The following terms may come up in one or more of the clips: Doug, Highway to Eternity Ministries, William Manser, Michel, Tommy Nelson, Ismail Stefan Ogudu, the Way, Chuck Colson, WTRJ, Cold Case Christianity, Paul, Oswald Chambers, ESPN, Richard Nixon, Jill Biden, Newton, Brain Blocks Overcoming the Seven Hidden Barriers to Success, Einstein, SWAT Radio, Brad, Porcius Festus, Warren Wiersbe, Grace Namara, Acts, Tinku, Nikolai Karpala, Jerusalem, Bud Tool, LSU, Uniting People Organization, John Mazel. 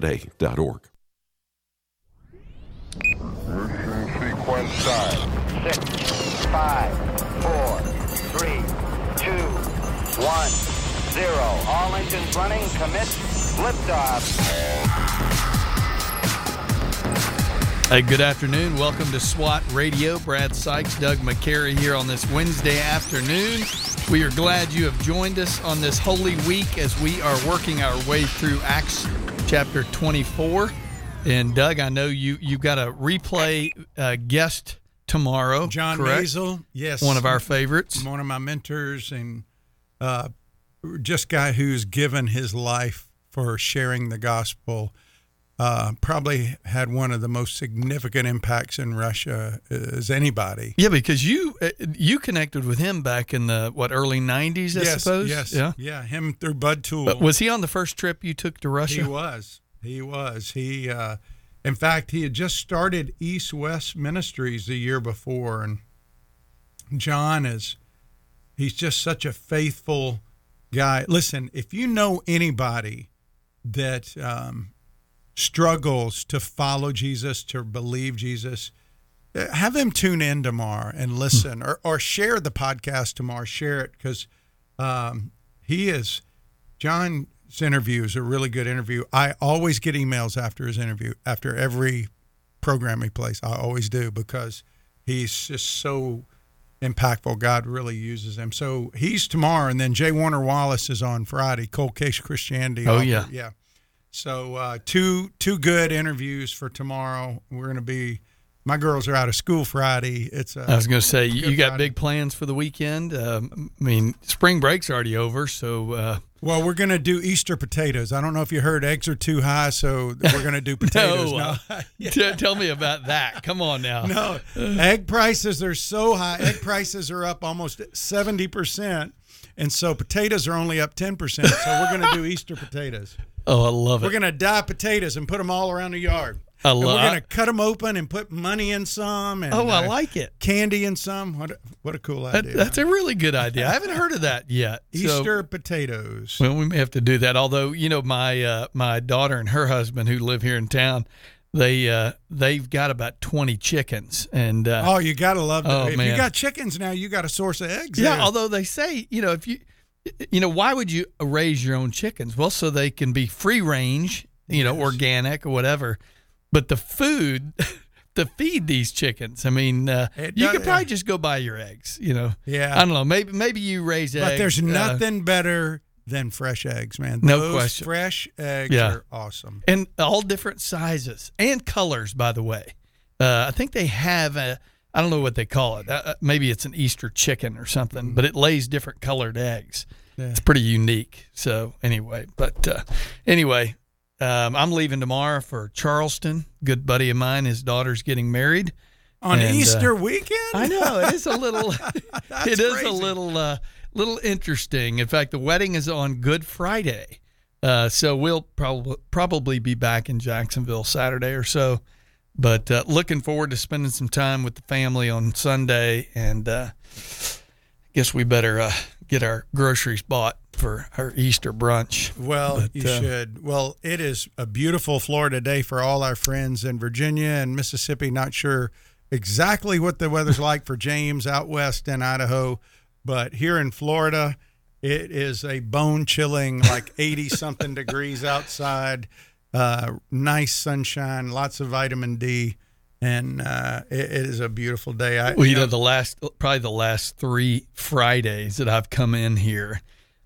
today.org. Version sequence start. 6, 5, 4, 3, 2, 1, 0. All engines running. Commit. Liftoff. Hey, good afternoon. Welcome to SWAT Radio. Brad Sykes, Doug McCary here on this Wednesday afternoon. We are glad you have joined us on this Holy Week as we are working our way through Acts chapter 24. And Doug, I know you've got a replay guest tomorrow. John Mazel, yes, one of our favorites, one of my mentors, and just guy who's given his life for sharing the gospel. Probably had one of the most significant impacts in Russia as anybody. Yeah, because you connected with him back in the early 90s, I suppose. Yes, yeah, him through Bud Tool. But was he on the first trip you took to Russia? He was. In fact, he had just started East West Ministries the year before, and John he's just such a faithful guy. Listen, if you know anybody that struggles to follow Jesus, to believe Jesus, have them tune in tomorrow and listen, or share the podcast tomorrow. Share it, because John. His interview is a really good interview. I always get emails after his interview, after every program he plays. I always do, because he's just so impactful. God really uses him. So he's tomorrow, and then Jay Warner Wallace is on Friday, Cold Case Christianity. Oh, yeah. Yeah. So two good interviews for tomorrow. We're going to be... My girls are out of school Friday. I was going to say, you got Friday. Big plans for the weekend? I mean, spring break's already over, so... Well, we're going to do Easter potatoes. I don't know if you heard, eggs are too high, so we're going to do potatoes. No. Yeah. Tell me about that. Come on now. No, egg prices are so high. Egg prices are up almost 70%, and so potatoes are only up 10%, so we're going to do Easter potatoes. Oh, I love it. We're going to dye potatoes and put them all around the yard. We're going to cut them open and put money in some. And, I like it. Candy in some. What a cool idea. That's a really good idea. I haven't heard of that yet. Easter potatoes. Well, we may have to do that. Although, my daughter and her husband who live here in town, they've got about 20 chickens, and you gotta love them. You got chickens now, you got a source of eggs. Yeah. There. Although they say, if you why would you raise your own chickens? Well, so they can be free range, organic or whatever. But the food to feed these chickens, I mean, you could probably just go buy your eggs, Yeah. I don't know. Maybe you raise eggs. But there's nothing better than fresh eggs, man. No question. Fresh eggs are awesome. And all different sizes and colors, by the way. I think they have I don't know what they call it. Maybe it's an Easter chicken or something, but it lays different colored eggs. Yeah. It's pretty unique. So anyway, I'm leaving tomorrow for Charleston. Good buddy of mine, his daughter's getting married on Easter weekend. I know, it is a little. Little interesting. In fact, the wedding is on Good Friday, so we'll probably be back in Jacksonville Saturday or so. But looking forward to spending some time with the family on Sunday, and I guess we better get our groceries bought for our Easter brunch. Well, you should. Well, it is a beautiful Florida day for all our friends in Virginia and Mississippi. Not sure exactly what the weather's like for James out west in Idaho, but here in Florida, it is a bone-chilling, like 80-something degrees outside. Nice sunshine, lots of vitamin D. And it is a beautiful day. The last three Fridays that I've come in here,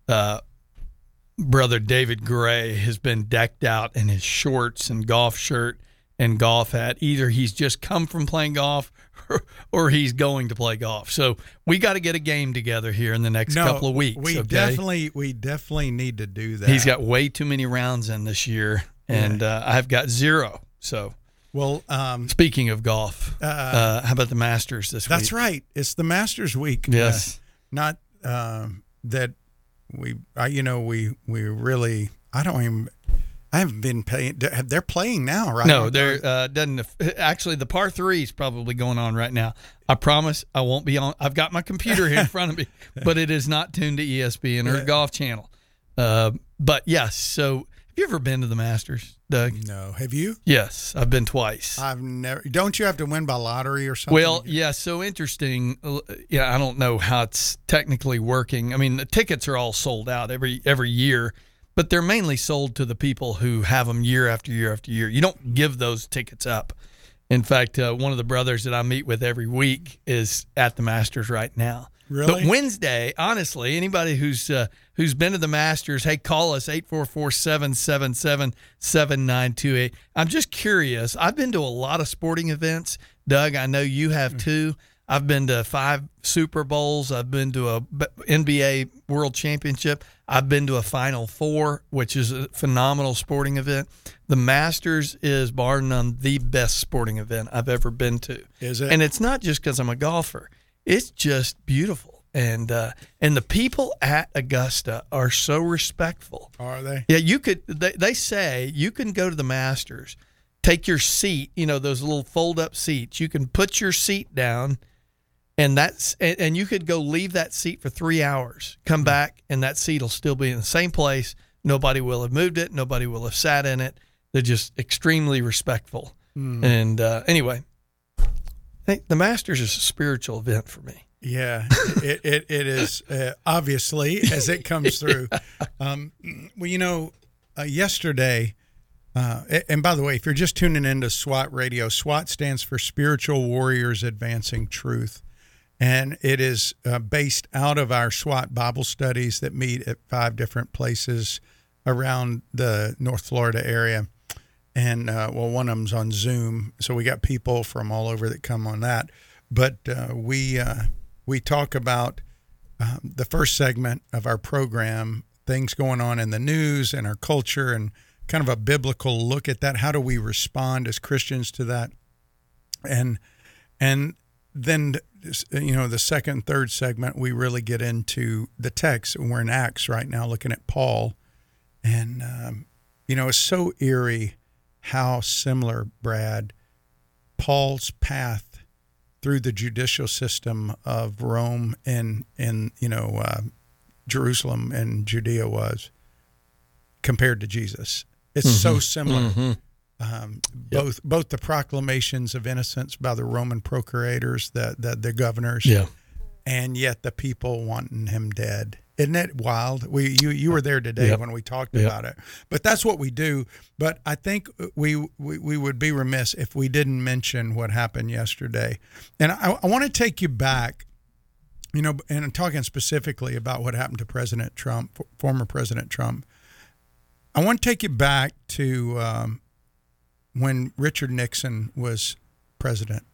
Brother David Gray has been decked out in his shorts and golf shirt and golf hat. Either he's just come from playing golf or he's going to play golf. So we got to get a game together here in the next couple of weeks. We definitely need to do that. He's got way too many rounds in this year, and I've got zero. So. Well, speaking of golf, how about the Masters this week? That's right. It's the Masters week. Yes. I haven't been paying. They're playing now, right? No, they're actually the par three is probably going on right now. I promise I won't be on. I've got my computer here in front of me, but it is not tuned to ESPN or Golf Channel. But yes, so Have you ever been to the Masters, Doug? No. Have you? Yes, I've been twice. I've never. Don't you have to win by lottery or something? Well, yeah, so interesting. Yeah, I don't know how it's technically working. I mean, the tickets are all sold out every year, but they're mainly sold to the people who have them year after year after year. You don't give those tickets up. In fact, one of the brothers that I meet with every week is at the Masters right now. Really? But Wednesday, honestly, anybody who's been to the Masters, hey, call us, 844-777-7928. I'm just curious. I've been to a lot of sporting events. Doug, I know you have too. I've been to 5 Super Bowls. I've been to a NBA World Championship. I've been to a Final Four, which is a phenomenal sporting event. The Masters is, bar none, the best sporting event I've ever been to. Is it? And it's not just because I'm a golfer. It's just beautiful, and the people at Augusta are so respectful. Are they? Yeah, you could. They say you can go to the Masters, take your seat. You know those little fold-up seats. You can put your seat down, and you could go leave that seat for 3 hours, come back, and that seat will still be in the same place. Nobody will have moved it. Nobody will have sat in it. They're just extremely respectful. Mm. And anyway. I think the Masters is a spiritual event for me. Yeah, it is, obviously, as it comes through. Well, you know, yesterday, and by the way, if you're just tuning into SWAT Radio, SWAT stands for Spiritual Warriors Advancing Truth. And it is based out of our SWAT Bible studies that meet at 5 different places around the North Florida area. And, well, one of them's on Zoom, so we got people from all over that come on that. But we talk about the first segment of our program, things going on in the news and our culture and kind of a biblical look at that. How do we respond as Christians to that? And then, you know, the second and third segment, we really get into the text. We're in Acts right now looking at Paul. And, you know, it's so eerie how similar, Brad, Paul's path through the judicial system of Rome and you know Jerusalem and Judea was compared to Jesus. It's so similar. Both the proclamations of innocence by the Roman procurators, the governors, and yet the people wanting him dead. Isn't it wild? You were there today when we talked about it, but that's what we do. But I think we would be remiss if we didn't mention what happened yesterday. And I want to take you back, you know, and I'm talking specifically about what happened to President Trump, former President Trump. I want to take you back to when Richard Nixon was president,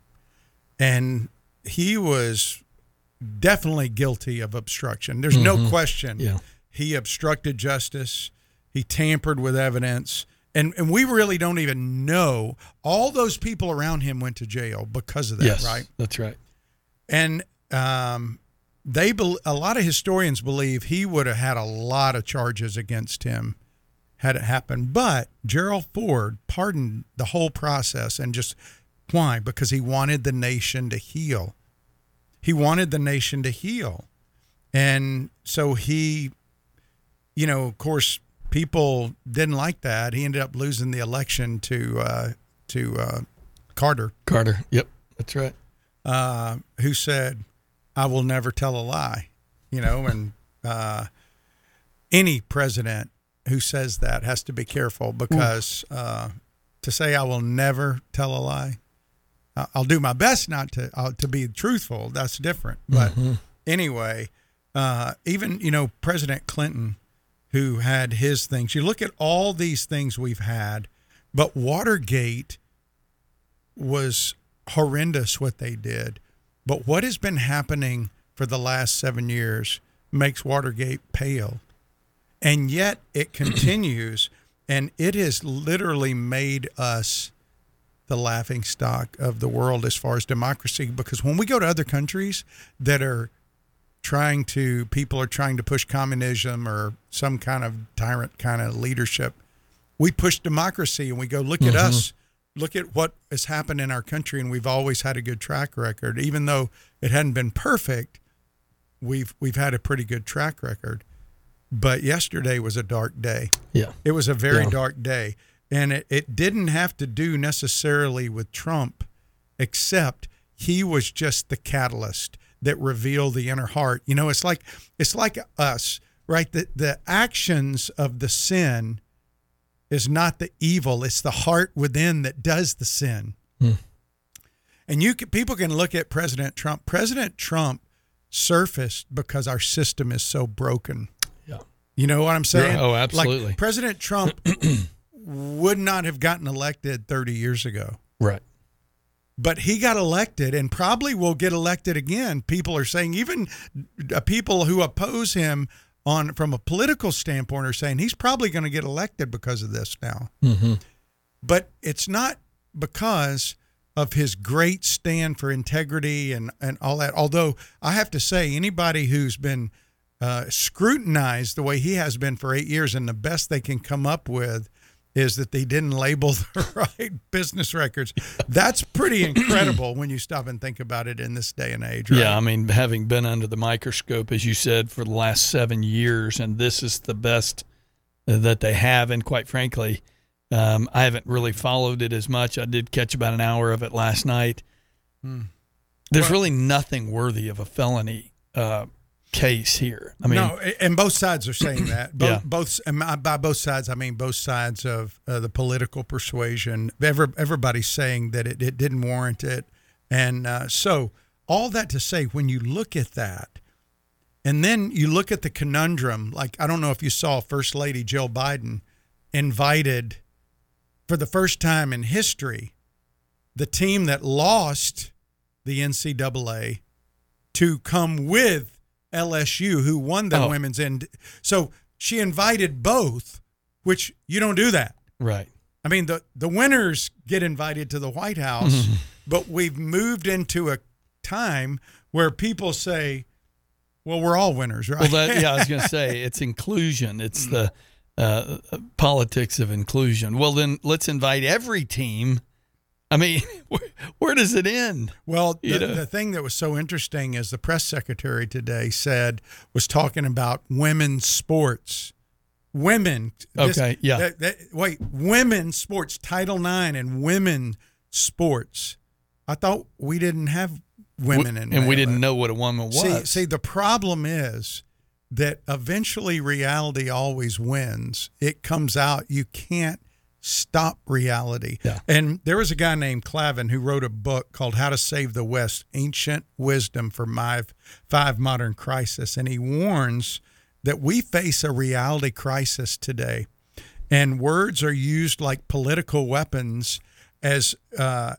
and he was definitely guilty of obstruction. There's no question. Yeah. He obstructed justice. He tampered with evidence. And we really don't even know. All those people around him went to jail because of that, right? That's right. And a lot of historians believe he would have had a lot of charges against him had it happened. But Gerald Ford pardoned the whole process. And just why? Because he wanted the nation to heal. He wanted the nation to heal. And so he, you know, of course, people didn't like that. He ended up losing the election to Carter. Carter, yep, that's right. Who said, I will never tell a lie, you know, and any president who says that has to be careful because to say I will never tell a lie, I'll do my best not to to be truthful. That's different. But anyway, even, you know, President Clinton, who had his things. You look at all these things we've had, but Watergate was horrendous what they did. But what has been happening for the last 7 years makes Watergate pale. And yet it continues, and it has literally made us the laughing stock of the world as far as democracy, because when we go to other countries that are people are trying to push communism or some kind of tyrant kind of leadership, we push democracy and we go, look at us, look at what has happened in our country. And we've always had a good track record, even though it hadn't been perfect. We've had a pretty good track record. But yesterday was a dark day. Yeah. It was a very dark day. And it didn't have to do necessarily with Trump, except he was just the catalyst that revealed the inner heart. You know, it's like us, right? The actions of the sin is not the evil. It's the heart within that does the sin. Mm. And people can look at President Trump. President Trump surfaced because our system is so broken. Yeah. You know what I'm saying? Yeah. Oh, absolutely. Like President Trump would not have gotten elected 30 years ago. Right. But he got elected and probably will get elected again. People are saying, even people who oppose him from a political standpoint are saying he's probably going to get elected because of this now. Mm-hmm. But it's not because of his great stand for integrity and all that. Although I have to say, anybody who's been scrutinized the way he has been for 8 years, and the best they can come up with is that they didn't label the right business records. That's pretty incredible when you stop and think about it in this day and age. Right? Yeah, I mean, having been under the microscope, as you said, for the last 7 years, and this is the best that they have. And quite frankly, I haven't really followed it as much. I did catch about an hour of it last night. Hmm. There's really nothing worthy of a felony case here. I mean, no, and both sides are saying that. Both, and by both sides, I mean both sides of the political persuasion. Everybody's saying that it didn't warrant it, and so all that to say, when you look at that, and then you look at the conundrum. Like, I don't know if you saw First Lady Jill Biden invited for the first time in history the team that lost the NCAA to come with LSU, who won the women's end. So she invited both, which you don't do that. Right. I mean, the winners get invited to the White House, mm-hmm. but we've moved into a time where people say, well, we're all winners, right? Well, I was going to say, it's inclusion. It's the politics of inclusion. Well, then let's invite every team. I mean, where does it end? Well, the thing that was so interesting is the press secretary today was talking about women's sports. Women. Women's sports, Title IX and women's sports. I thought we didn't have women in it. And we didn't know what a woman was. See, the problem is that eventually reality always wins. It comes out. You can't stop reality. Yeah. And there was a guy named Clavin who wrote a book called How to Save the West, Ancient Wisdom for Five Modern Crises. And he warns that we face a reality crisis today. And words are used like political weapons as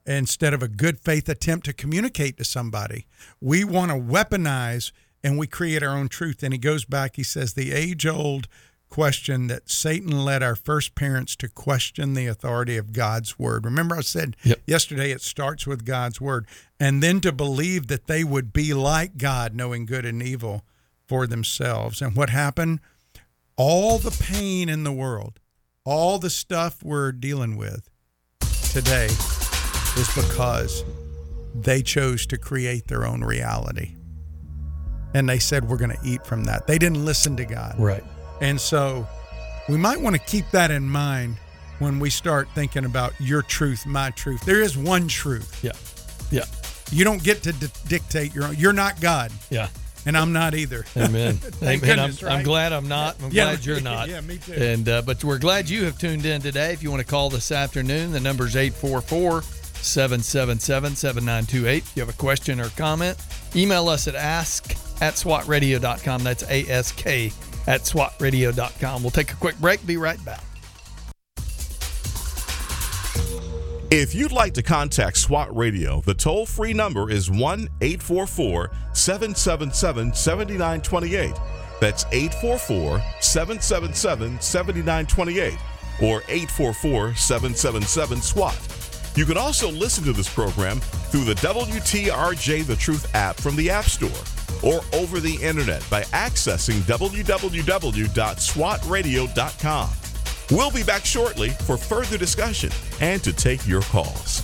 instead of a good faith attempt to communicate to somebody. We want to weaponize and we create our own truth. And he goes back, he says, the age-old question that Satan led our first parents to question the authority of God's word. Remember, I said yesterday it starts with God's word, and then to believe that they would be like God, knowing good and evil for themselves. And what happened? All the pain in the world, all the stuff we're dealing with today is because they chose to create their own reality. And they said, we're going to eat from that. They didn't listen to God. Right. And so we might want to keep that in mind when we start thinking about your truth, my truth. There is one truth. Yeah. Yeah. You don't get to dictate your own. You're not God. Yeah. And I'm not either. Amen. Thank Amen. Goodness, I'm glad I'm not. I'm glad you're not. Yeah, me too. And but we're glad you have tuned in today. If you want to call this afternoon, the number's 844-777-7928. If you have a question or comment, email us at ask@swatradio.com. That's ASK. At SWATradio.com. We'll take a quick break. Be right back. If you'd like to contact SWAT Radio, the toll-free number is 1-844-777-7928. That's 844-777-7928 or 844-777-SWAT. You can also listen to this program through the WTRJ The Truth app from the App Store, or over the internet by accessing www.swatradio.com. We'll be back shortly for further discussion and to take your calls.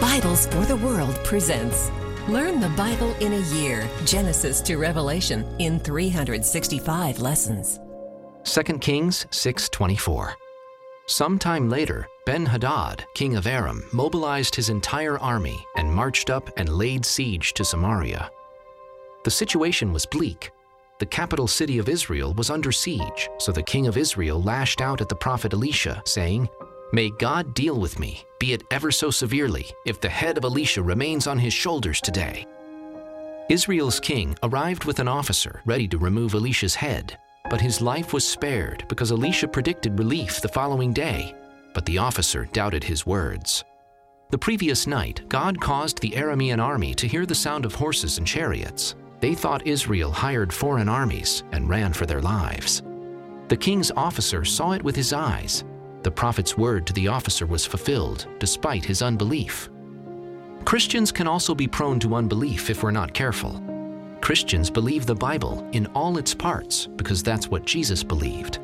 Bibles for the World presents Learn the Bible in a Year, Genesis to Revelation, in 365 lessons. 2 Kings 6:24. Sometime later, Ben-Hadad, king of Aram, mobilized his entire army and marched up and laid siege to Samaria. The situation was bleak. The capital city of Israel was under siege, so the king of Israel lashed out at the prophet Elisha, saying, "May God deal with me, be it ever so severely, if the head of Elisha remains on his shoulders today." Israel's king arrived with an officer ready to remove Elisha's head, but his life was spared because Elisha predicted relief the following day. But the officer doubted his words. The previous night, God caused the Aramean army to hear the sound of horses and chariots. They thought Israel hired foreign armies and ran for their lives. The king's officer saw it with his eyes. The prophet's word to the officer was fulfilled, despite his unbelief. Christians can also be prone to unbelief if we're not careful. Christians believe the Bible in all its parts because that's what Jesus believed.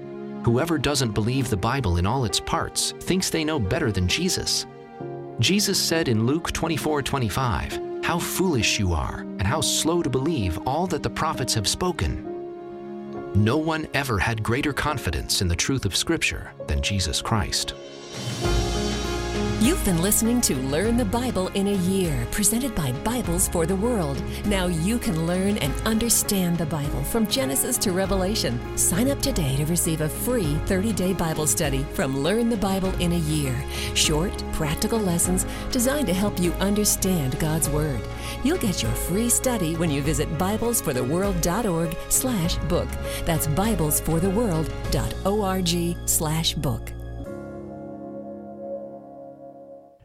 Whoever doesn't believe the Bible in all its parts thinks they know better than Jesus. Jesus said in Luke 24:25, "How foolish you are, and how slow to believe all that the prophets have spoken." No one ever had greater confidence in the truth of Scripture than Jesus Christ. You've been listening to Learn the Bible in a Year, presented by Bibles for the World. Now you can learn and understand the Bible from Genesis to Revelation. Sign up today to receive a free 30-day Bible study from Learn the Bible in a Year. Short, practical lessons designed to help you understand God's Word. You'll get your free study when you visit biblesfortheworld.org/book. That's biblesfortheworld.org/book.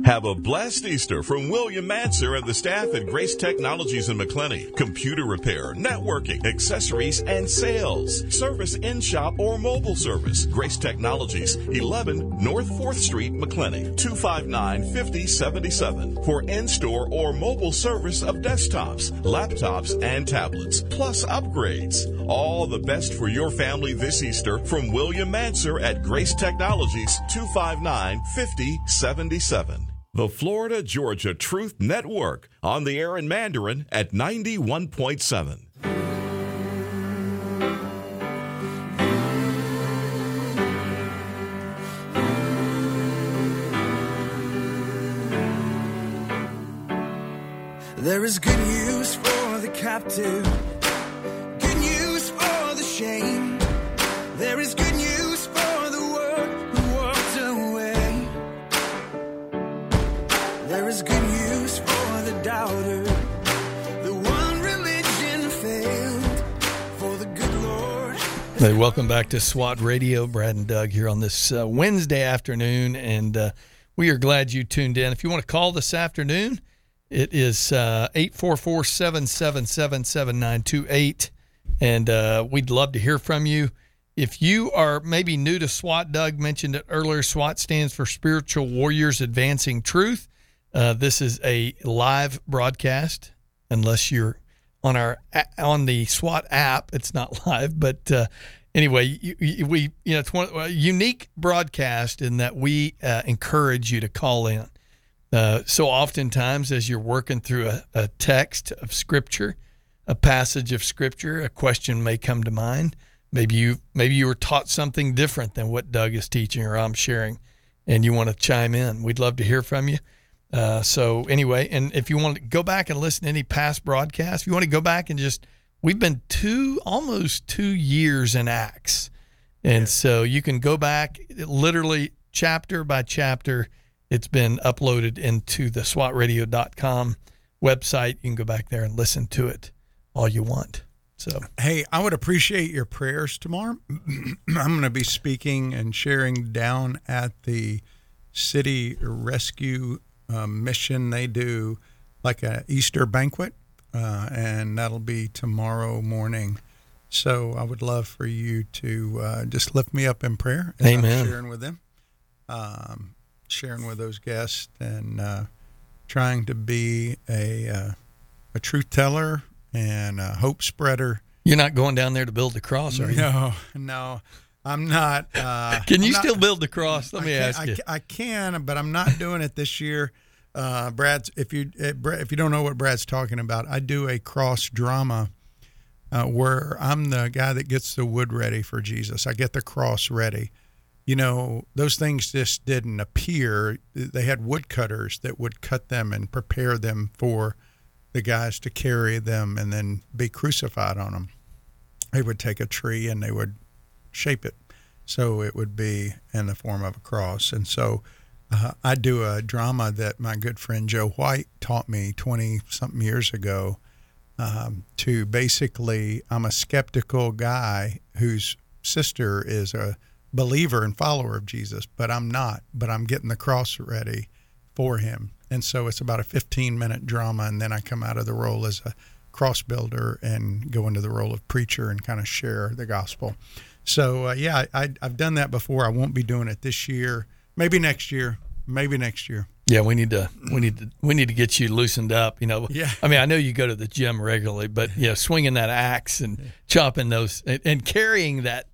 Have a blessed Easter from William Manser and the staff at Grace Technologies in McClenny. Computer repair, networking, accessories, and sales. Service in-shop or mobile service. Grace Technologies, 11 North 4th Street, McClenny, 259-5077. For in-store or mobile service of desktops, laptops, and tablets, plus upgrades. All the best for your family this Easter from William Manser at Grace Technologies, 259-5077. The Florida Georgia Truth Network, on the air in Mandarin at 91.7. There is good news for the captive, good news for the shame. There is good news for the world who walked away. There is good news for the doubter, the one religion failed, for the good Lord. Hey, welcome back to SWAT Radio. Brad and Doug here on this Wednesday afternoon, and we are glad you tuned in. If you want to call this afternoon, it is 844-777-7928, and we'd love to hear from you. If you are maybe new to SWAT, Doug mentioned it earlier, SWAT stands for Spiritual Warriors Advancing Truth. This is a live broadcast, unless you're on our the SWAT app. It's not live, but anyway, we it's one a unique broadcast in that we encourage you to call in. So oftentimes, as you're working through a text of Scripture, a passage of Scripture, a question may come to mind. Maybe you were taught something different than what Doug is teaching or I'm sharing, and you want to chime in. We'd love to hear from you. So anyway, and if you want to go back and listen to any past broadcasts, if you want to go back and just, we've been almost two years in Acts. And yeah. So you can go back literally chapter by chapter. It's been uploaded into the SWATradio.com website. You can go back there and listen to it all you want. So, hey, I would appreciate your prayers tomorrow. I'm going to be speaking and sharing down at the City Rescue mission. They do like an Easter banquet, and that'll be tomorrow morning. So I would love for you to just lift me up in prayer. As Amen. I'm sharing with them, sharing with those guests, and trying to be a truth teller and a hope spreader. You're not going down there to build the cross, are you? No, I'm not. Can you still build the cross? Let me ask you. I can, but I'm not doing it this year. Brad, if you don't know what Brad's talking about, I do a cross drama where I'm the guy that gets the wood ready for Jesus. I get the cross ready. You know, those things just didn't appear. They had woodcutters that would cut them and prepare them for the guys to carry them and then be crucified on them. They would take a tree and they would shape it so it would be in the form of a cross. And so I do a drama that my good friend Joe White taught me 20-something years ago, to basically, I'm a skeptical guy whose sister is a believer and follower of Jesus, but I'm not. But I'm getting the cross ready for him. And so it's about a 15-minute drama, and then I come out of the role as a cross builder and go into the role of preacher and kind of share the gospel. So, I've done that before. I won't be doing it this year. Maybe next year. Yeah, we need to get you loosened up. You know, yeah. I mean, I know you go to the gym regularly, but yeah, swinging that axe and chopping those and carrying that.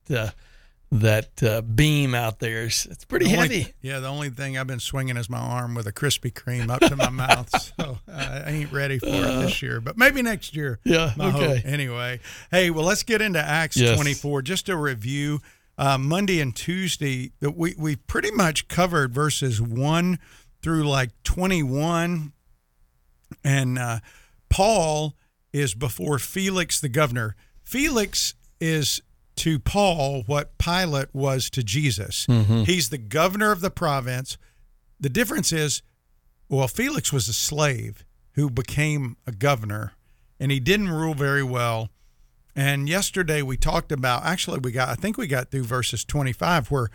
That beam out there, it's pretty heavy. Yeah, the only thing I've been swinging is my arm with a Krispy Kreme up to my mouth, so I ain't ready for it this year, but maybe next year. Yeah, okay. Hope. Anyway, hey, well, let's get into Acts 24. Just a review. Monday and Tuesday, we pretty much covered verses 1 through like 21, and Paul is before Felix the governor. Felix is to Paul what Pilate was to Jesus. Mm-hmm. He's the governor of the province. The difference is, well, Felix was a slave who became a governor, and he didn't rule very well. And yesterday we talked about, I think we got through verses 25 where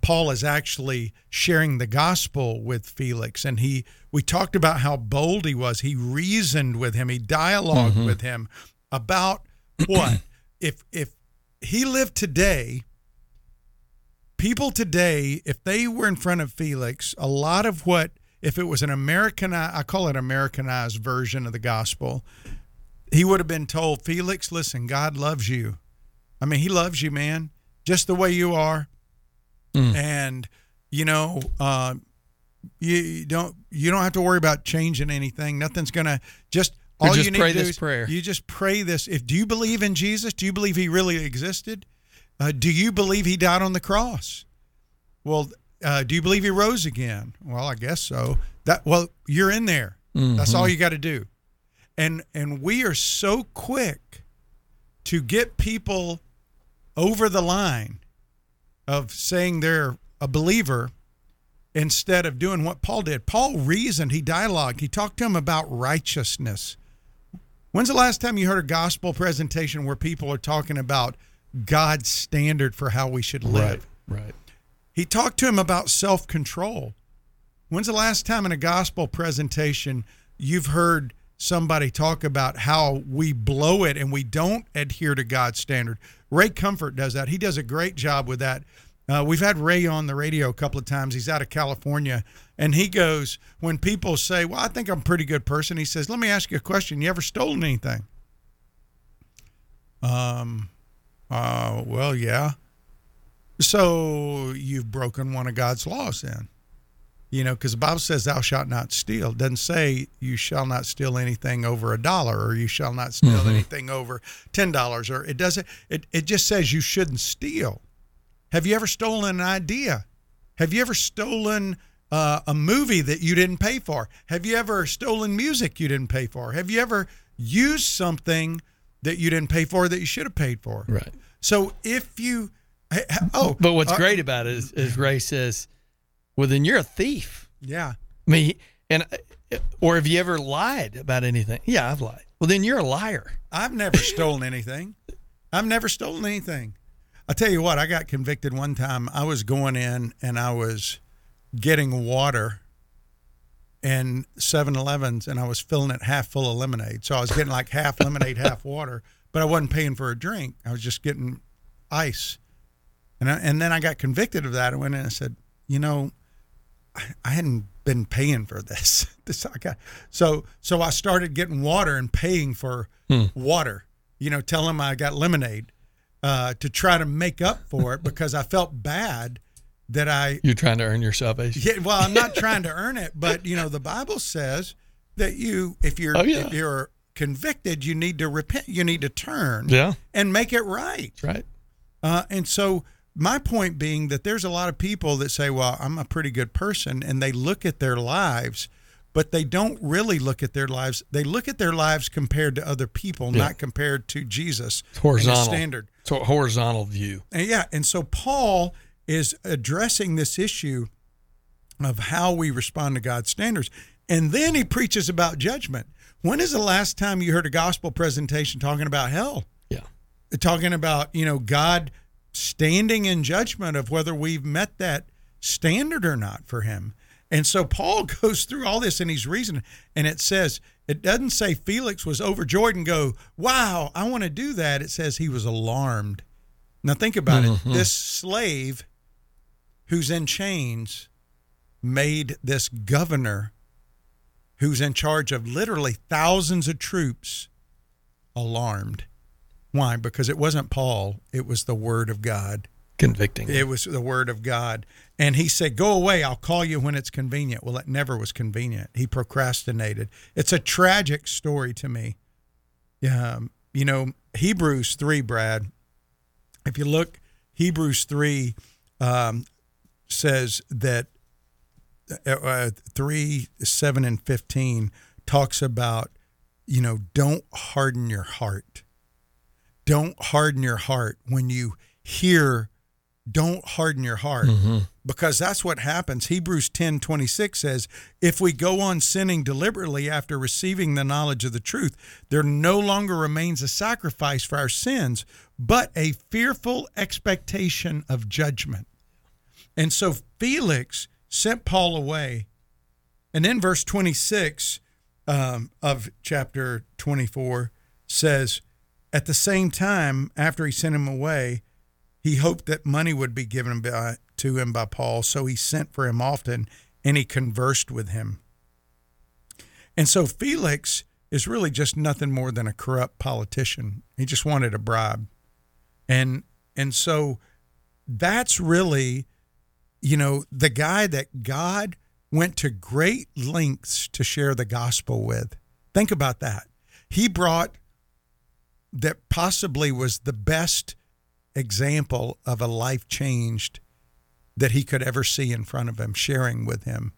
Paul is actually sharing the gospel with Felix. And we talked about how bold he was. He reasoned with him. He dialogued with him about what? if he lived today, people today, if they were in front of Felix, a lot of what, if it was an Americanized, I call it Americanized version of the gospel, he would have been told, Felix, listen, God loves you. I mean, he loves you, man, just the way you are. Mm. And, you know, you don't have to worry about changing anything. Nothing's going to just... All you need to do is prayer. You just pray this. Do you believe in Jesus? Do you believe he really existed? Do you believe he died on the cross? Well, do you believe he rose again? Well, I guess so. Well, you're in there. Mm-hmm. That's all you got to do. And we are so quick to get people over the line of saying they're a believer instead of doing what Paul did. Paul reasoned. He dialogued. He talked to him about righteousness. When's the last time you heard a gospel presentation where people are talking about God's standard for how we should live? Right. He talked to him about self-control. When's the last time in a gospel presentation you've heard somebody talk about how we blow it and we don't adhere to God's standard? Ray Comfort does that. He does a great job with that. We've had Ray on the radio a couple of times. He's out of California, and he goes, when people say, well, I think I'm a pretty good person, he says, let me ask you a question. You ever stolen anything? Well, yeah. So you've broken one of God's laws then. You know, because the Bible says thou shalt not steal. It doesn't say you shall not steal anything over $1 or you shall not steal anything over $10. Or it doesn't. It just says you shouldn't steal. Have you ever stolen an idea? Have you ever stolen a movie that you didn't pay for? Have you ever stolen music you didn't pay for? Have you ever used something that you didn't pay for that you should have paid for? Right. So if you... But what's great about it is Ray says, well, then you're a thief. Yeah. I mean, or have you ever lied about anything? Yeah, I've lied. Well, then you're a liar. I've never stolen anything. I'll tell you what, I got convicted one time. I was going in and I was getting water and 7-Elevens, and I was filling it half full of lemonade. So I was getting like half lemonade, half water, but I wasn't paying for a drink. I was just getting ice. And then I got convicted of that. I went in and I said, you know, I hadn't been paying for this. So I started getting water and paying for water, you know, telling them I got lemonade to try to make up for it because I felt bad. You're trying to earn your salvation. Yeah, well, I'm not trying to earn it, but you know the Bible says that if you're convicted, you need to repent, you need to turn, and make it right. That's right. And so my point being that there's a lot of people that say, "Well, I'm a pretty good person," and they look at their lives, but they don't really look at their lives. They look at their lives compared to other people, not compared to Jesus. It's horizontal standard. It's a horizontal view. And so Paul is addressing this issue of how we respond to God's standards. And then he preaches about judgment. When is the last time you heard a gospel presentation talking about hell? Yeah. Talking about, you know, God standing in judgment of whether we've met that standard or not for him. And so Paul goes through all this and he's reasoning. And it says, it doesn't say Felix was overjoyed and go, wow, I want to do that. It says he was alarmed. Now think about it. This slave who's in chains made this governor who's in charge of literally thousands of troops alarmed. Why? Because it wasn't Paul. It was the word of God. Convicting. It was the word of God. And he said, go away. I'll call you when it's convenient. Well, it never was convenient. He procrastinated. It's a tragic story to me. You know, Hebrews 3, Brad, if you look, Hebrews 3 says that 3, 7, and 15 talks about, you know, don't harden your heart. Don't harden your heart when you hear, don't harden your heart, because that's what happens. Hebrews 10:26 says, if we go on sinning deliberately after receiving the knowledge of the truth, there no longer remains a sacrifice for our sins, but a fearful expectation of judgment. And so Felix sent Paul away. And then verse 26 of chapter 24 says, at the same time, after he sent him away, he hoped that money would be given to him by Paul. So he sent for him often and he conversed with him. And so Felix is really just nothing more than a corrupt politician. He just wanted a bribe. And so that's really, you know, the guy that God went to great lengths to share the gospel with. Think about that. He brought that possibly was the best example of a life changed that he could ever see in front of him, sharing with him.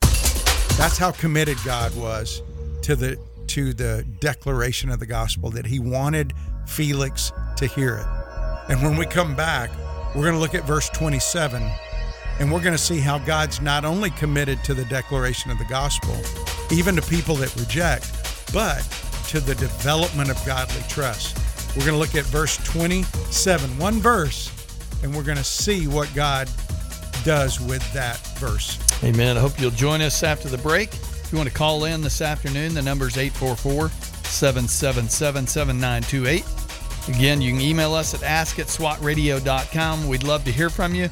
That's how committed God was to the declaration of the gospel, that he wanted Felix to hear it. And when we come back, we're going to look at verse 27, and we're going to see how God's not only committed to the declaration of the gospel, even to people that reject, but to the development of godly trust. We're going to look at verse 27, one verse, and we're going to see what God does with that verse. Amen. I hope you'll join us after the break. If you want to call in this afternoon, the number is 844-777-7928. Again, you can email us at ask@swatradio.com. We'd love to hear from you.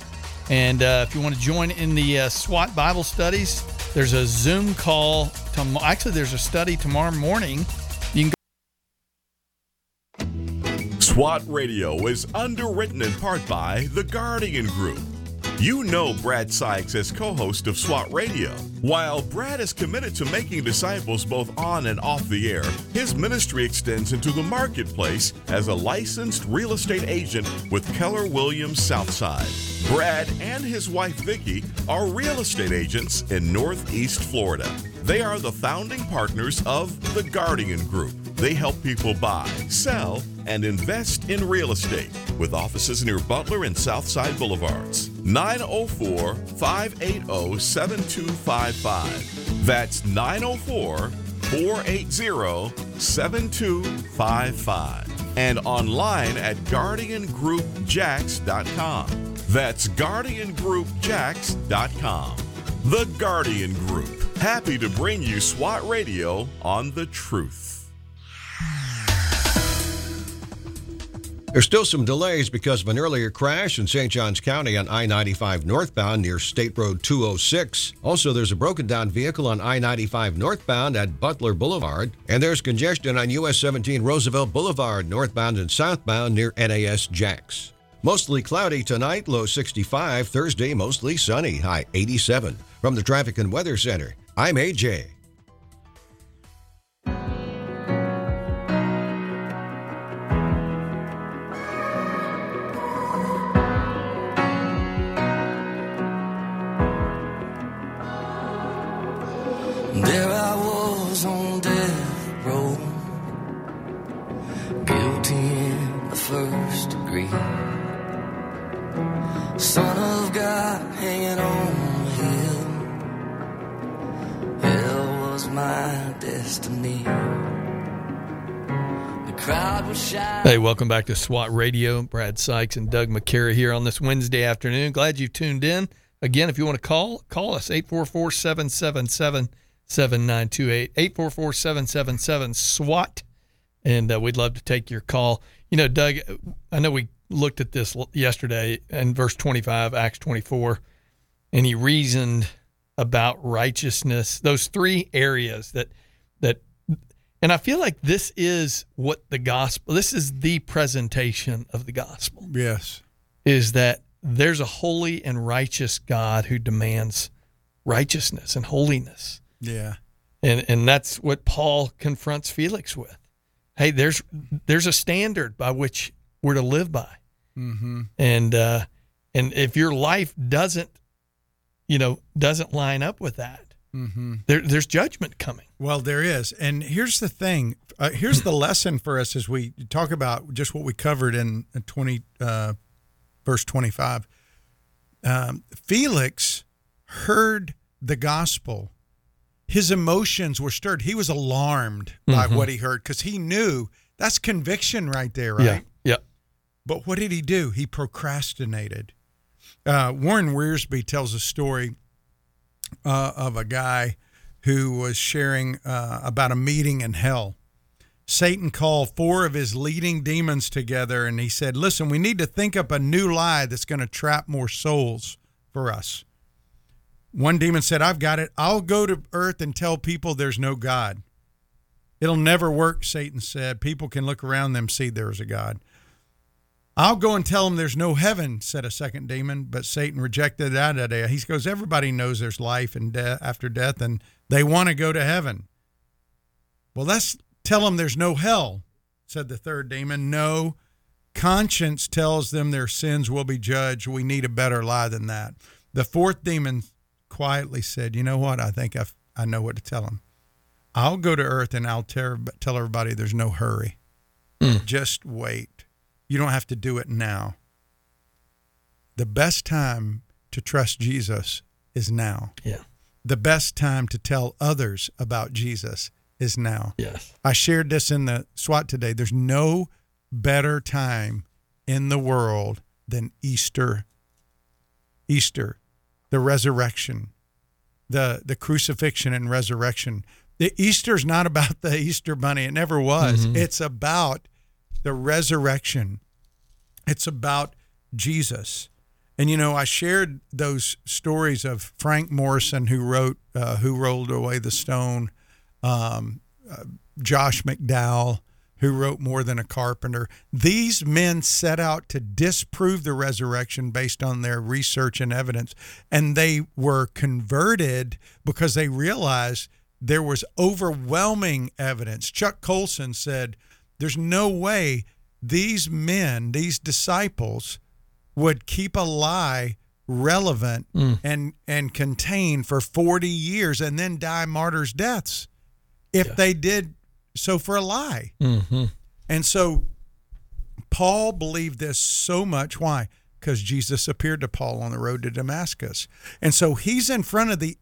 And if you want to join in the SWAT Bible studies, there's a Zoom call. Actually, there's a study tomorrow morning. SWAT Radio is underwritten in part by the Guardian Group. You know Brad Sykes as co-host of SWAT Radio. While Brad is committed to making disciples both on and off the air, his ministry extends into the marketplace as a licensed real estate agent with Keller Williams Southside. Brad and his wife Vicki are real estate agents in Northeast Florida. They are the founding partners of the Guardian Group. They help people buy, sell, and invest in real estate with offices near Butler and Southside Boulevards. 904-580-7255. That's 904-480-7255. And online at GuardianGroupJax.com. That's GuardianGroupJax.com. The Guardian Group. Happy to bring you SWAT Radio on the Truth. There's still some delays because of an earlier crash in St. Johns County on I-95 northbound near State Road 206. Also, there's a broken down vehicle on I-95 northbound at Butler Boulevard. And there's congestion on US 17 Roosevelt Boulevard northbound and southbound near NAS Jacks. Mostly cloudy tonight, low 65. Thursday, mostly sunny, high 87. From the Traffic and Weather Center, I'm AJ. There I was on death row, guilty in the first degree, Son of God hanging on a hill. Hell was my destiny. The crowd was shy. Hey, welcome back to SWAT Radio. Brad Sykes and Doug McCary here on this Wednesday afternoon. Glad you tuned in. Again, if you want to call us, 844-777-7928, 844-777-SWAT, and we'd love to take your call. You know, Doug, I know we looked at this yesterday in verse 25, Acts 24, and he reasoned about righteousness, those three areas that, and I feel like this is what the gospel, this is the presentation of the gospel. Yes. Is that there's a holy and righteous God who demands righteousness and holiness. Yeah. And that's what Paul confronts Felix with. Hey, there's a standard by which we're to live by. Mm-hmm. And if your life doesn't line up with that, mm-hmm. there's judgment coming. Well, there is. And here's the thing. Here's the lesson for us as we talk about just what we covered in verse 25. Felix heard the gospel. His emotions were stirred. He was alarmed by mm-hmm. what he heard because he knew that's conviction right there, right? Yeah. But what did he do? He procrastinated. Warren Wiersbe tells a story of a guy who was sharing about a meeting in hell. Satan called four of his leading demons together, and he said, listen, we need to think up a new lie that's going to trap more souls for us. One demon said, I've got it. I'll go to earth and tell people there's no God. It'll never work, Satan said. People can look around them, see there's a God. I'll go and tell them there's no heaven, said a second demon, but Satan rejected that idea. He goes, everybody knows there's life and death after death, and they want to go to heaven. Well, let's tell them there's no hell, said the third demon. No, conscience tells them their sins will be judged. We need a better lie than that. The fourth demon quietly said, you know what? I think I know what to tell them. I'll go to earth and I'll tell everybody there's no hurry. Just wait. You don't have to do it now. The best time to trust Jesus is now. Yeah. The best time to tell others about Jesus is now. Yes. I shared this in the SWAT today. There's no better time in the world than Easter. Easter, the resurrection, the crucifixion and resurrection. The Easter's not about the Easter bunny. It never was. Mm-hmm. It's about the resurrection. It's about Jesus. And, you know, I shared those stories of Frank Morrison, who wrote Who Rolled Away the Stone, Josh McDowell, who wrote More Than a Carpenter. These men set out to disprove the resurrection based on their research and evidence, and they were converted because they realized there was overwhelming evidence. Chuck Colson said, there's no way these men, these disciples, would keep a lie relevant and contained for 40 years and then die martyrs' deaths if they did so for a lie. Mm-hmm. And so Paul believed this so much. Why? Because Jesus appeared to Paul on the road to Damascus. And so he's in front of the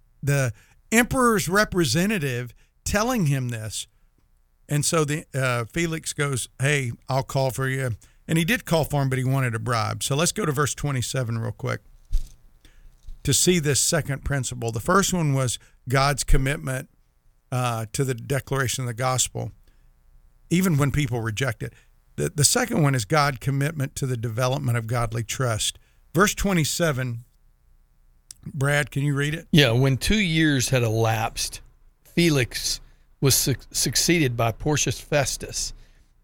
emperor's representative telling him this. And so Felix goes, hey, I'll call for you. And he did call for him, but he wanted a bribe. So let's go to verse 27 real quick. to see this second principle. The first one was God's commitment to the declaration of the gospel, even when people reject it. The second one is God's commitment to the development of godly trust. Verse 27, Brad, can you read it? Yeah, when 2 years had elapsed, Felix was succeeded by Porcius Festus,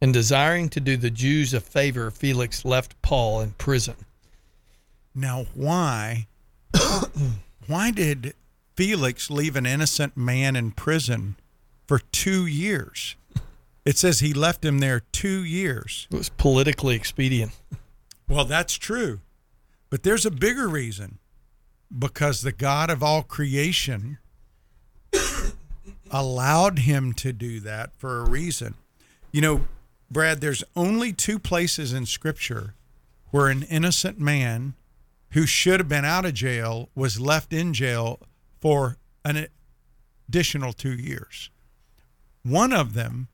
and desiring to do the Jews a favor, Felix left Paul in prison. Now, why did Felix leave an innocent man in prison for 2 years? It says he left him there 2 years. It was politically expedient. Well, that's true. But there's a bigger reason. Because the God of all creation allowed him to do that for a reason. You know, Brad, there's only two places in Scripture where an innocent man who should have been out of jail was left in jail for an additional 2 years. One of them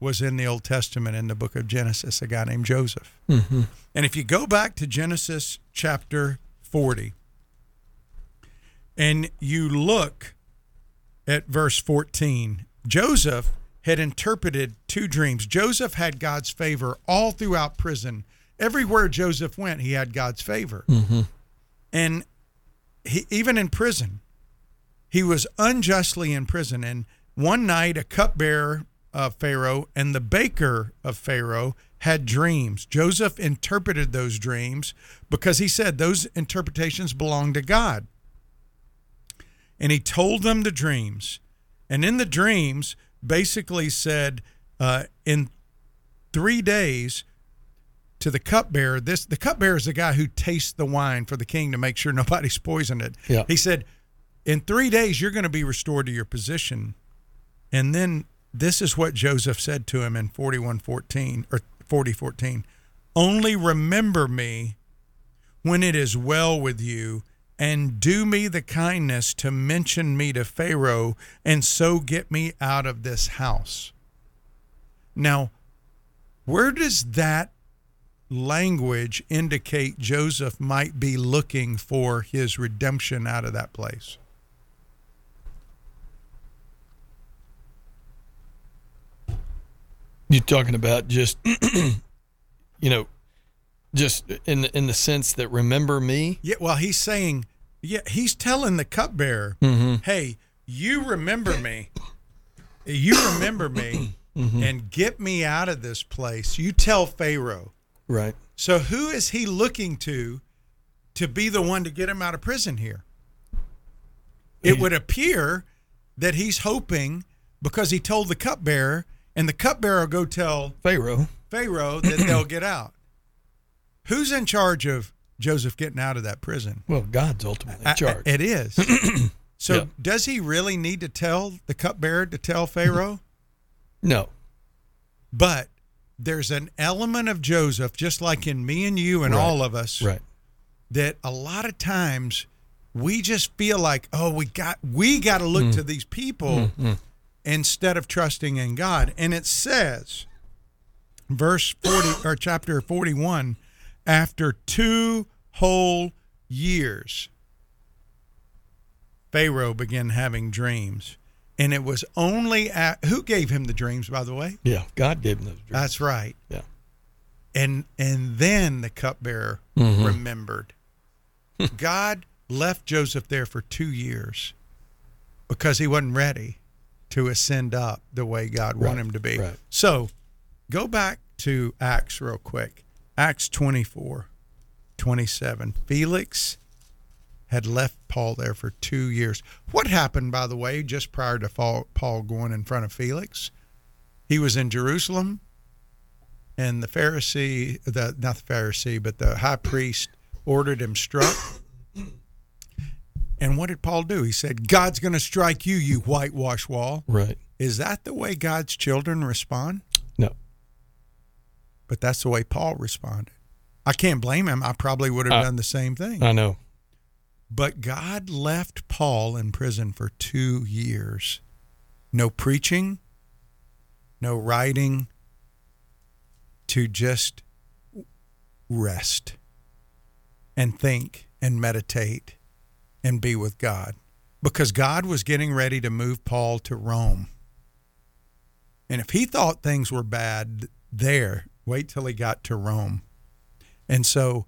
was in the Old Testament in the book of Genesis, a guy named Joseph. Mm-hmm. And if you go back to Genesis chapter 40, and you look at verse 14, Joseph had interpreted two dreams. Joseph had God's favor all throughout prison. Everywhere Joseph went, he had God's favor. Mm-hmm. And even in prison, he was unjustly in prison. And one night, a cupbearer of Pharaoh and the baker of Pharaoh had dreams. Joseph interpreted those dreams because he said those interpretations belong to God. And he told them the dreams. And in the dreams, basically said, in 3 days to the cupbearer, the cupbearer is the guy who tastes the wine for the king to make sure nobody's poisoned it. Yeah. He said, in 3 days, you're going to be restored to your position. And then this is what Joseph said to him in 41:14 or 40:14. Only remember me when it is well with you, and do me the kindness to mention me to Pharaoh, and so get me out of this house. Now, where does that language indicate Joseph might be looking for his redemption out of that place? You're talking about just, you know, just in the sense that remember me? Yeah, well, he's saying, yeah, he's telling the cupbearer, mm-hmm. hey, you remember me. You remember me mm-hmm. and get me out of this place. You tell Pharaoh. Right. So who is he looking to be the one to get him out of prison here? It would appear that he's hoping, because he told the cupbearer, and the cupbearer will go tell Pharaoh that they'll get out. Who's in charge of Joseph getting out of that prison? Well, God's ultimately in charge. It is. So yeah. Does he really need to tell the cupbearer to tell Pharaoh? No. But there's an element of Joseph, just like in me and you and right. all of us, right. that a lot of times we just feel like, oh, we got to look to these people instead of trusting in God. And it says, verse 40 or chapter 41, after 2 whole years, Pharaoh began having dreams. And it was only who gave him the dreams, by the way? Yeah, God gave him those dreams. That's right. Yeah. And then the cupbearer remembered. God left Joseph there for 2 years because he wasn't ready to ascend up the way God wanted him to be. Right. So go back to Acts real quick. Acts 24:27. Felix had left Paul there for 2 years. What happened, by the way, just prior to Paul going in front of Felix? He was in Jerusalem, and the high priest ordered him struck. And what did Paul do? He said, God's going to strike you, you whitewash wall. Right. Is that the way God's children respond? No. But that's the way Paul responded. I can't blame him. I probably would have done the same thing. I know. But God left Paul in prison for 2 years. No preaching, no writing, to just rest and think and meditate and be with God, because God was getting ready to move Paul to Rome. And if he thought things were bad there, wait till he got to Rome. And so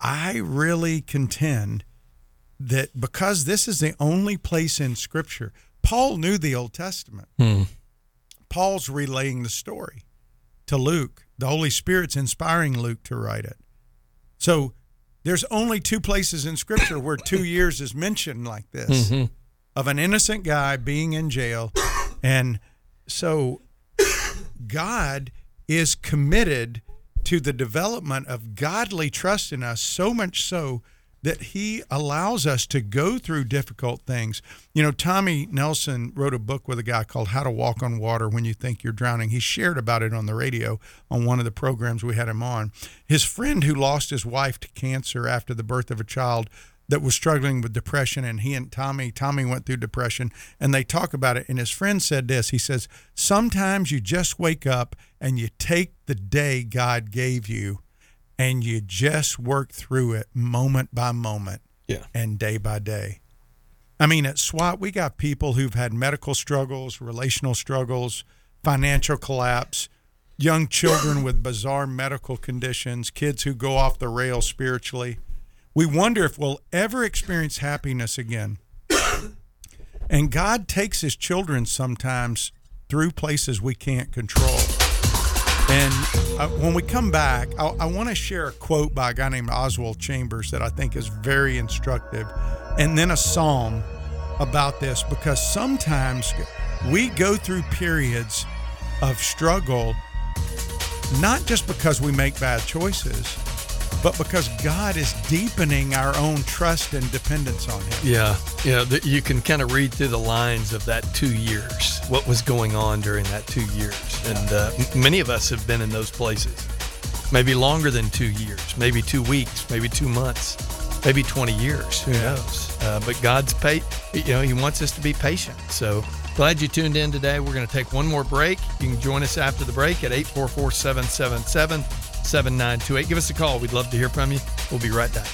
I really contend that because this is the only place in Scripture, Paul knew the Old Testament. Paul's relaying the story to Luke. The Holy Spirit's inspiring Luke to write it. So there's only two places in Scripture where 2 years is mentioned like this, of an innocent guy being in jail. And so God is committed to the development of godly trust in us, so much so that he allows us to go through difficult things. You know, Tommy Nelson wrote a book with a guy called How to Walk on Water When You Think You're Drowning. He shared about it on the radio on one of the programs we had him on. His friend who lost his wife to cancer after the birth of a child that was struggling with depression, and he and Tommy went through depression, and they talk about it. And his friend said this, he says, sometimes you just wake up and you take the day God gave you and you just work through it moment by moment and day by day. I mean, at SWAT, we got people who've had medical struggles, relational struggles, financial collapse, young children with bizarre medical conditions, kids who go off the rails spiritually. We wonder if we'll ever experience happiness again. And God takes his children sometimes through places we can't control. And when we come back, I want to share a quote by a guy named Oswald Chambers that I think is very instructive, and then a psalm about this, because sometimes we go through periods of struggle, not just because we make bad choices, but because God is deepening our own trust and dependence on him. Yeah, you can kind of read through the lines of that 2 years, what was going on during that 2 years. And many of us have been in those places, maybe longer than 2 years, maybe 2 weeks, maybe 2 months, maybe 20 years, who knows. But God's he wants us to be patient. So glad you tuned in today. We're going to take one more break. You can join us after the break at 844-777-7928. Give us a call. We'd love to hear from you. We'll be right back.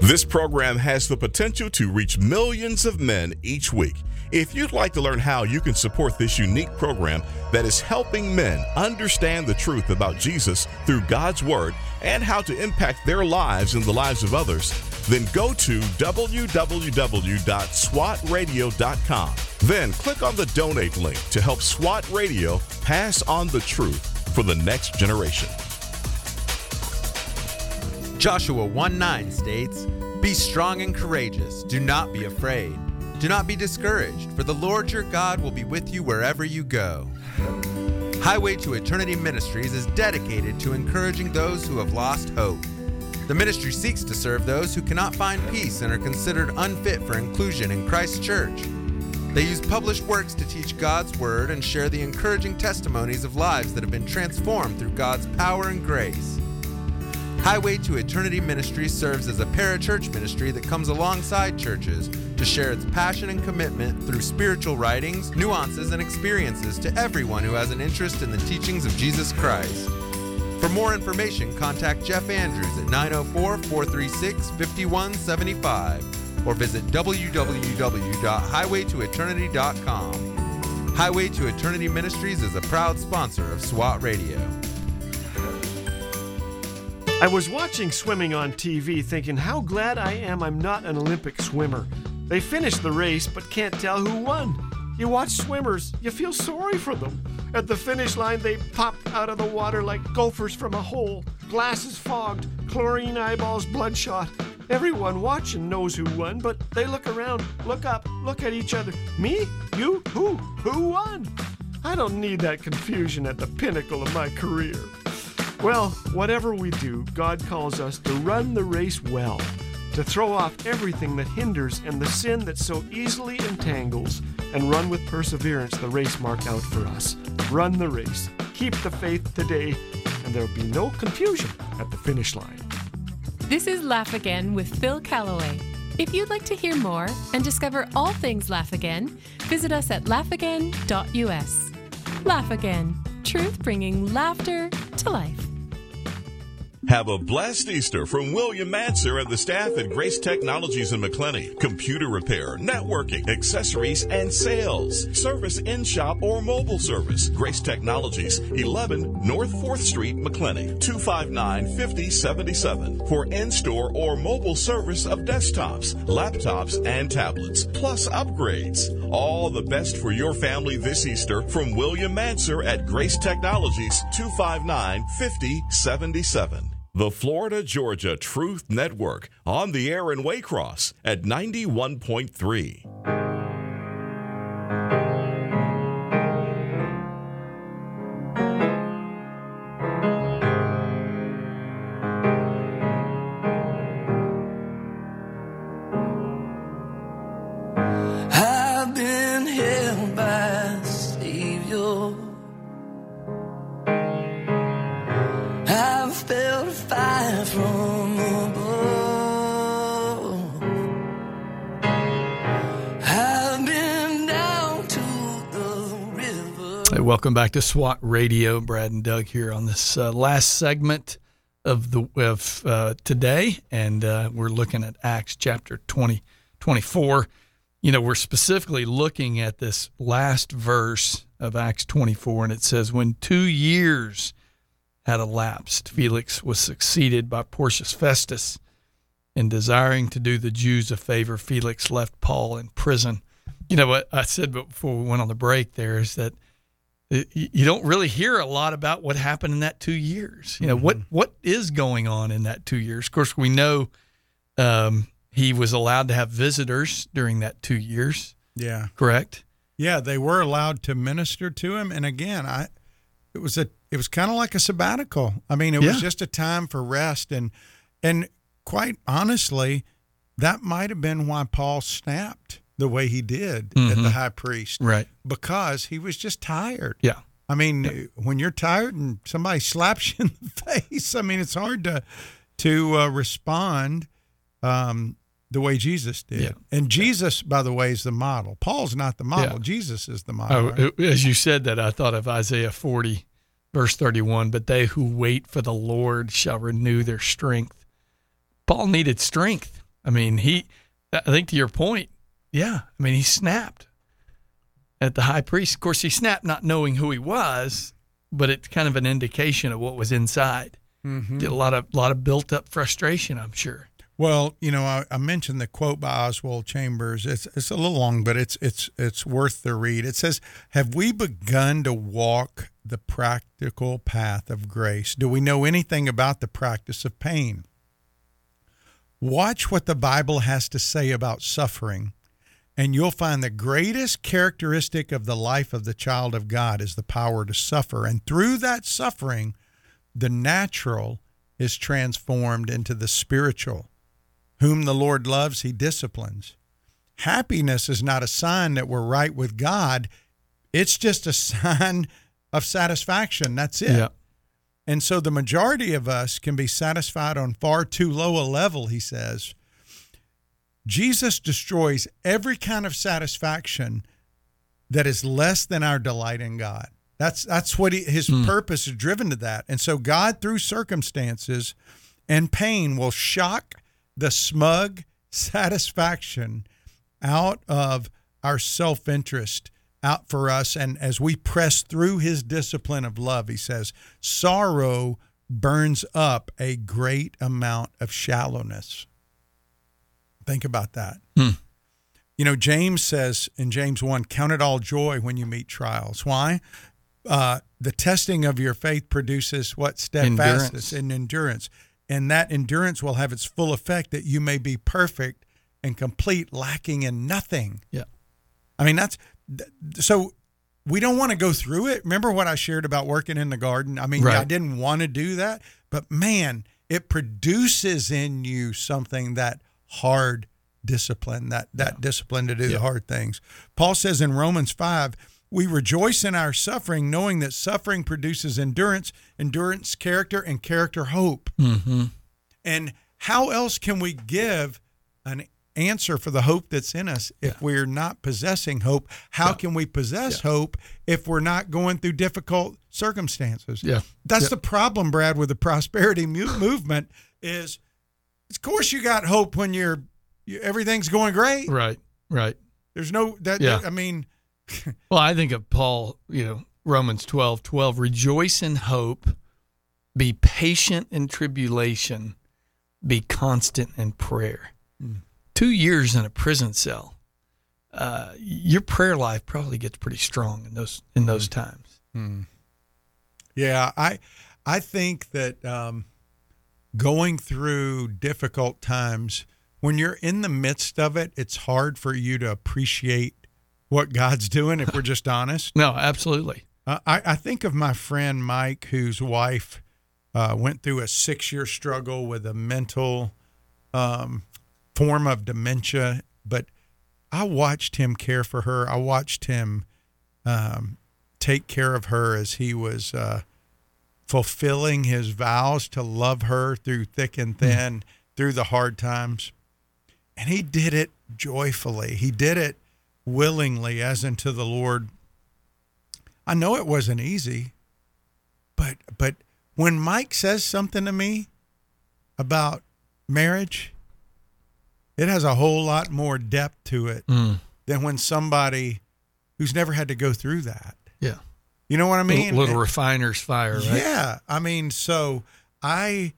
This program has the potential to reach millions of men each week. If you'd like to learn how you can support this unique program that is helping men understand the truth about Jesus through God's Word and how to impact their lives and the lives of others, then go to www.swatradio.com. Then click on the donate link to help SWAT Radio pass on the truth for the next generation. Joshua 1:9 states, "Be strong and courageous. Do not be afraid. Do not be discouraged, for the Lord your God will be with you wherever you go." Highway to Eternity Ministries is dedicated to encouraging those who have lost hope. The ministry seeks to serve those who cannot find peace and are considered unfit for inclusion in Christ's church. They use published works to teach God's Word and share the encouraging testimonies of lives that have been transformed through God's power and grace. Highway to Eternity Ministry serves as a parachurch ministry that comes alongside churches to share its passion and commitment through spiritual writings, nuances, and experiences to everyone who has an interest in the teachings of Jesus Christ. For more information, contact Jeff Andrews at 904-436-5175 or visit www.highwaytoeternity.com. Highway to Eternity Ministries is a proud sponsor of SWAT Radio. I was watching swimming on TV thinking how glad I am I'm not an Olympic swimmer. They finished the race but can't tell who won. You watch swimmers, you feel sorry for them. At the finish line, they pop out of the water like gophers from a hole, glasses fogged, chlorine eyeballs bloodshot. Everyone watching knows who won, but they look around, look up, look at each other. Me? You? Who? Who won? I don't need that confusion at the pinnacle of my career. Well, whatever we do, God calls us to run the race well, to throw off everything that hinders and the sin that so easily entangles, and run with perseverance the race marked out for us. Run the race, keep the faith today, and there'll be no confusion at the finish line. This is Laugh Again with Phil Calloway. If you'd like to hear more and discover all things Laugh Again, visit us at laughagain.us. Laugh Again, truth bringing laughter to life. Have a blessed Easter from William Manser and the staff at Grace Technologies in McClenny. Computer repair, networking, accessories, and sales. Service in-shop or mobile service. Grace Technologies, 11 North 4th Street, McClenny, 259-5077. For in-store or mobile service of desktops, laptops, and tablets, plus upgrades. All the best for your family this Easter from William Manser at Grace Technologies, 259-5077. The Florida Georgia Truth Network, on the air in Waycross at 91.3. I've been held by a Savior. I've felt fire from above. I've been down to the river. Hey, welcome back to SWAT Radio. Brad and Doug here on this last segment of today, and we're looking at Acts chapter 24. You know, we're specifically looking at this last verse of Acts 24, and it says, "When 2 years had elapsed, Felix was succeeded by Porcius Festus, and desiring to do the Jews a favor, Felix left Paul in prison." You know, what I said before we went on the break there is that you don't really hear a lot about what happened in that 2 years. You know, mm-hmm. what is going on in that 2 years? Of course, we know he was allowed to have visitors during that 2 years. Yeah. Correct? Yeah, they were allowed to minister to him. And again, it was kind of like a sabbatical. I mean, it was just a time for rest. And quite honestly, that might have been why Paul snapped the way he did at the high priest. Right. Because he was just tired. Yeah. I mean, when you're tired and somebody slaps you in the face, I mean, it's hard to respond the way Jesus did. Yeah. And Jesus, by the way, is the model. Paul's not the model. Yeah. Jesus is the model. Oh, right? As you said that, I thought of Isaiah 40. Verse 31, "But they who wait for the Lord shall renew their strength." Paul needed strength. I mean, I think to your point, he snapped at the high priest. Of course, he snapped not knowing who he was, but it's kind of an indication of what was inside. Mm-hmm. Did a lot of built-up frustration, I'm sure. Well, you know, I mentioned the quote by Oswald Chambers. It's a little long, but it's worth the read. It says, "Have we begun to walk the practical path of grace? Do we know anything about the practice of pain? Watch what the Bible has to say about suffering, and you'll find the greatest characteristic of the life of the child of God is the power to suffer. And through that suffering, the natural is transformed into the spiritual. Whom the Lord loves, he disciplines. Happiness is not a sign that we're right with God. It's just a sign of satisfaction. That's it." Yeah. And so the majority of us can be satisfied on far too low a level, he says. Jesus destroys every kind of satisfaction that is less than our delight in God. That's what his purpose is driven to that. And so God, through circumstances and pain, will shock the smug satisfaction out of our self-interest out for us. And as we press through his discipline of love, he says, sorrow burns up a great amount of shallowness. Think about that. Mm. You know, James says in James 1, "Count it all joy when you meet trials." Why? The testing of your faith produces what? Steadfastness and endurance. And that endurance will have its full effect that you may be perfect and complete, lacking in nothing. Yeah. I mean, so we don't want to go through it. Remember what I shared about working in the garden? I mean, right. I didn't want to do that, but man, it produces in you something, that hard discipline, that discipline to do the hard things. Paul says in Romans 5, "We rejoice in our suffering, knowing that suffering produces endurance, endurance character, and character hope." Mm-hmm. And how else can we give an answer for the hope that's in us if we're not possessing hope. How can we possess hope if we're not going through difficult circumstances? Yeah. That's the problem, Brad, with the prosperity movement is, of course, you got hope when everything's going great. Right. There's no that. Yeah. I mean, well, I think of Paul, Romans 12:12, rejoice in hope, be patient in tribulation, be constant in prayer. 2 years in a prison cell, your prayer life probably gets pretty strong in those times. Yeah, I think that going through difficult times, when you're in the midst of it, it's hard for you to appreciate what God's doing, if we're just honest. No, absolutely. I think of my friend Mike, whose wife went through a 6-year struggle with a mental form of dementia, but I watched him care for her. I watched him take care of her as he was fulfilling his vows to love her through thick and thin, through the hard times. And he did it joyfully. He did it willingly, as unto the Lord. I know it wasn't easy, but when Mike says something to me about marriage, it has a whole lot more depth to it than when somebody who's never had to go through that. Yeah. You know what I mean? Little refiner's fire, right? Yeah. I mean, so I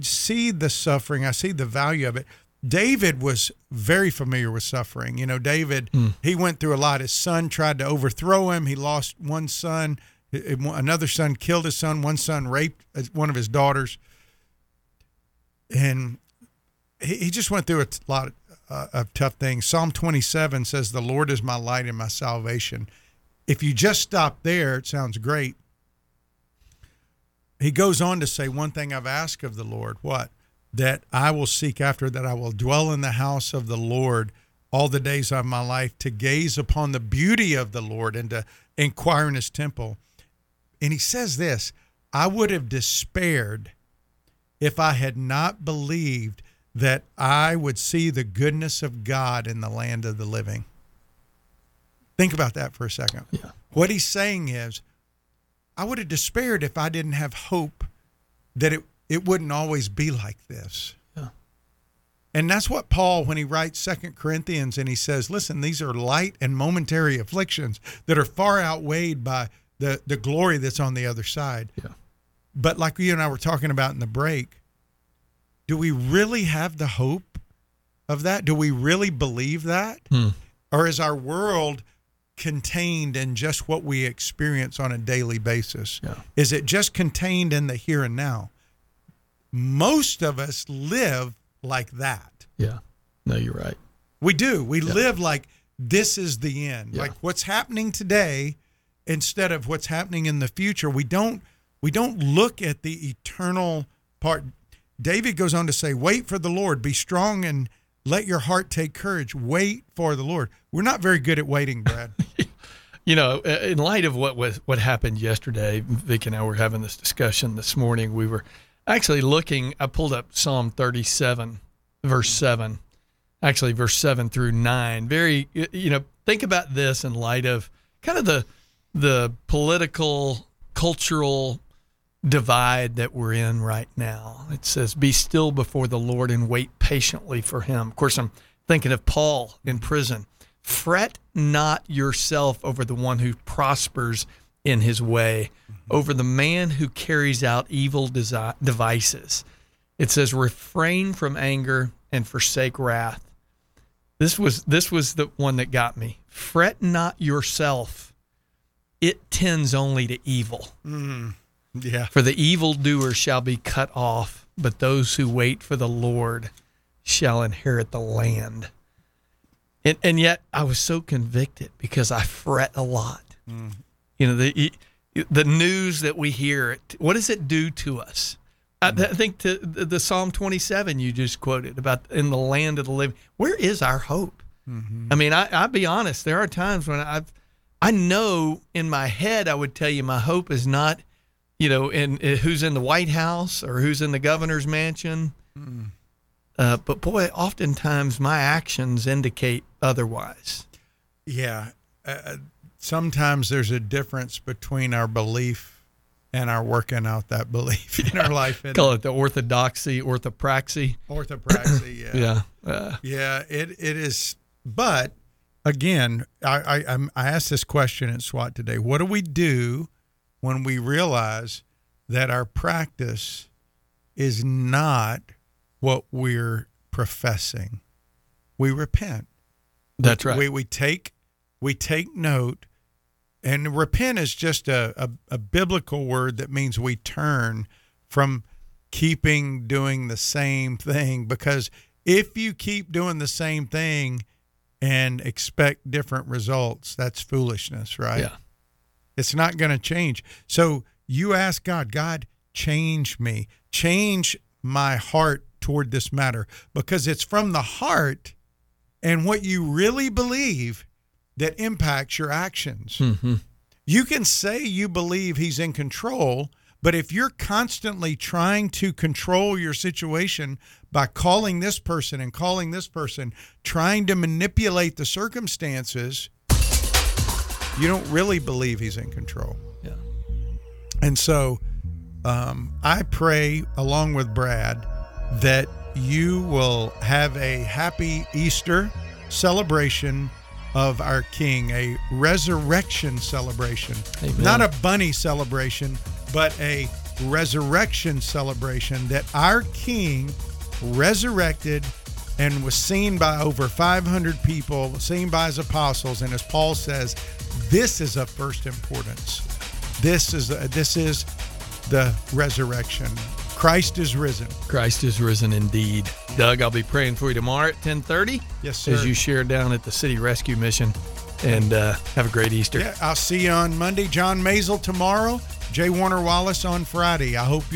see the suffering. I see the value of it. David was very familiar with suffering. David, he went through a lot. His son tried to overthrow him. He lost one son. Another son killed his son. One son raped one of his daughters. And he just went through a lot of tough things. Psalm 27 says, the Lord is my light and my salvation. If you just stop there, it sounds great. He goes on to say, one thing I've asked of the Lord, what? That I will seek after, that I will dwell in the house of the Lord all the days of my life, to gaze upon the beauty of the Lord and to inquire in his temple. And he says this, I would have despaired if I had not believed that I would see the goodness of God in the land of the living. Think about that for a second. Yeah. What he's saying is, I would have despaired if I didn't have hope that it wouldn't always be like this. Yeah. And that's what Paul, when he writes 2 Corinthians and he says, listen, these are light and momentary afflictions that are far outweighed by the glory that's on the other side. Yeah. But like you and I were talking about in the break, do we really have the hope of that? Do we really believe that? Or is our world contained in just what we experience on a daily basis? Yeah. Is it just contained in the here and now? Most of us live like that. Yeah. No, you're right. We do. We live like this is the end. Yeah. Like what's happening today instead of what's happening in the future. We don't look at the eternal part. David goes on to say, wait for the Lord, be strong and let your heart take courage. Wait for the Lord. We're not very good at waiting, Brad. In light of what happened yesterday, Vic and I were having this discussion this morning. We were actually looking, I pulled up Psalm 37, verse 7, actually verse 7 through 9. Very, think about this in light of kind of the political, cultural divide that we're in right now. It says, be still before the Lord and wait patiently for him. Of course, I'm thinking of Paul in prison. Fret not yourself over the one who prospers in his way, over the man who carries out evil devices. It says, refrain from anger and forsake wrath. This was the one that got me. Fret not yourself. It tends only to evil. Yeah. For the evildoer shall be cut off, but those who wait for the Lord shall inherit the land. And yet I was so convicted because I fret a lot. The news that we hear, what does it do to us? I think to the Psalm 27 you just quoted about in the land of the living. Where is our hope? I mean, I'll be honest. There are times when I know in my head I would tell you my hope is not, in who's in the White House or who's in the governor's mansion. But boy, oftentimes my actions indicate otherwise. Yeah. Sometimes there's a difference between our belief and our working out that belief in our life. Call it the orthodoxy, orthopraxy. Orthopraxy, yeah. Yeah. It is. But again, I asked this question at SWAT today. What do we do when we realize that our practice is not what we're professing? We repent. That's right. We take note, and repent is just a biblical word that means we turn from keeping doing the same thing, because if you keep doing the same thing and expect different results, that's foolishness, right? Yeah. It's not going to change. So you ask God, change me, change my heart toward this matter, because it's from the heart and what you really believe that impacts your actions. Mm-hmm. You can say you believe he's in control, but if you're constantly trying to control your situation by calling this person and calling this person, trying to manipulate the circumstances, you don't really believe he's in control. Yeah. And so I pray, along with Brad, that you will have a happy Easter celebration of our King, a resurrection celebration. Amen. Not a bunny celebration, but a resurrection celebration that our King resurrected and was seen by over 500 people, seen by his apostles. And as Paul says, this is of first importance. This is the resurrection. Christ is risen. Christ is risen indeed. Doug, I'll be praying for you tomorrow at 10:30. Yes, sir. As you share down at the City Rescue Mission. And have a great Easter. Yeah, I'll see you on Monday. John Mazel tomorrow. Jay Warner Wallace on Friday. I hope you'll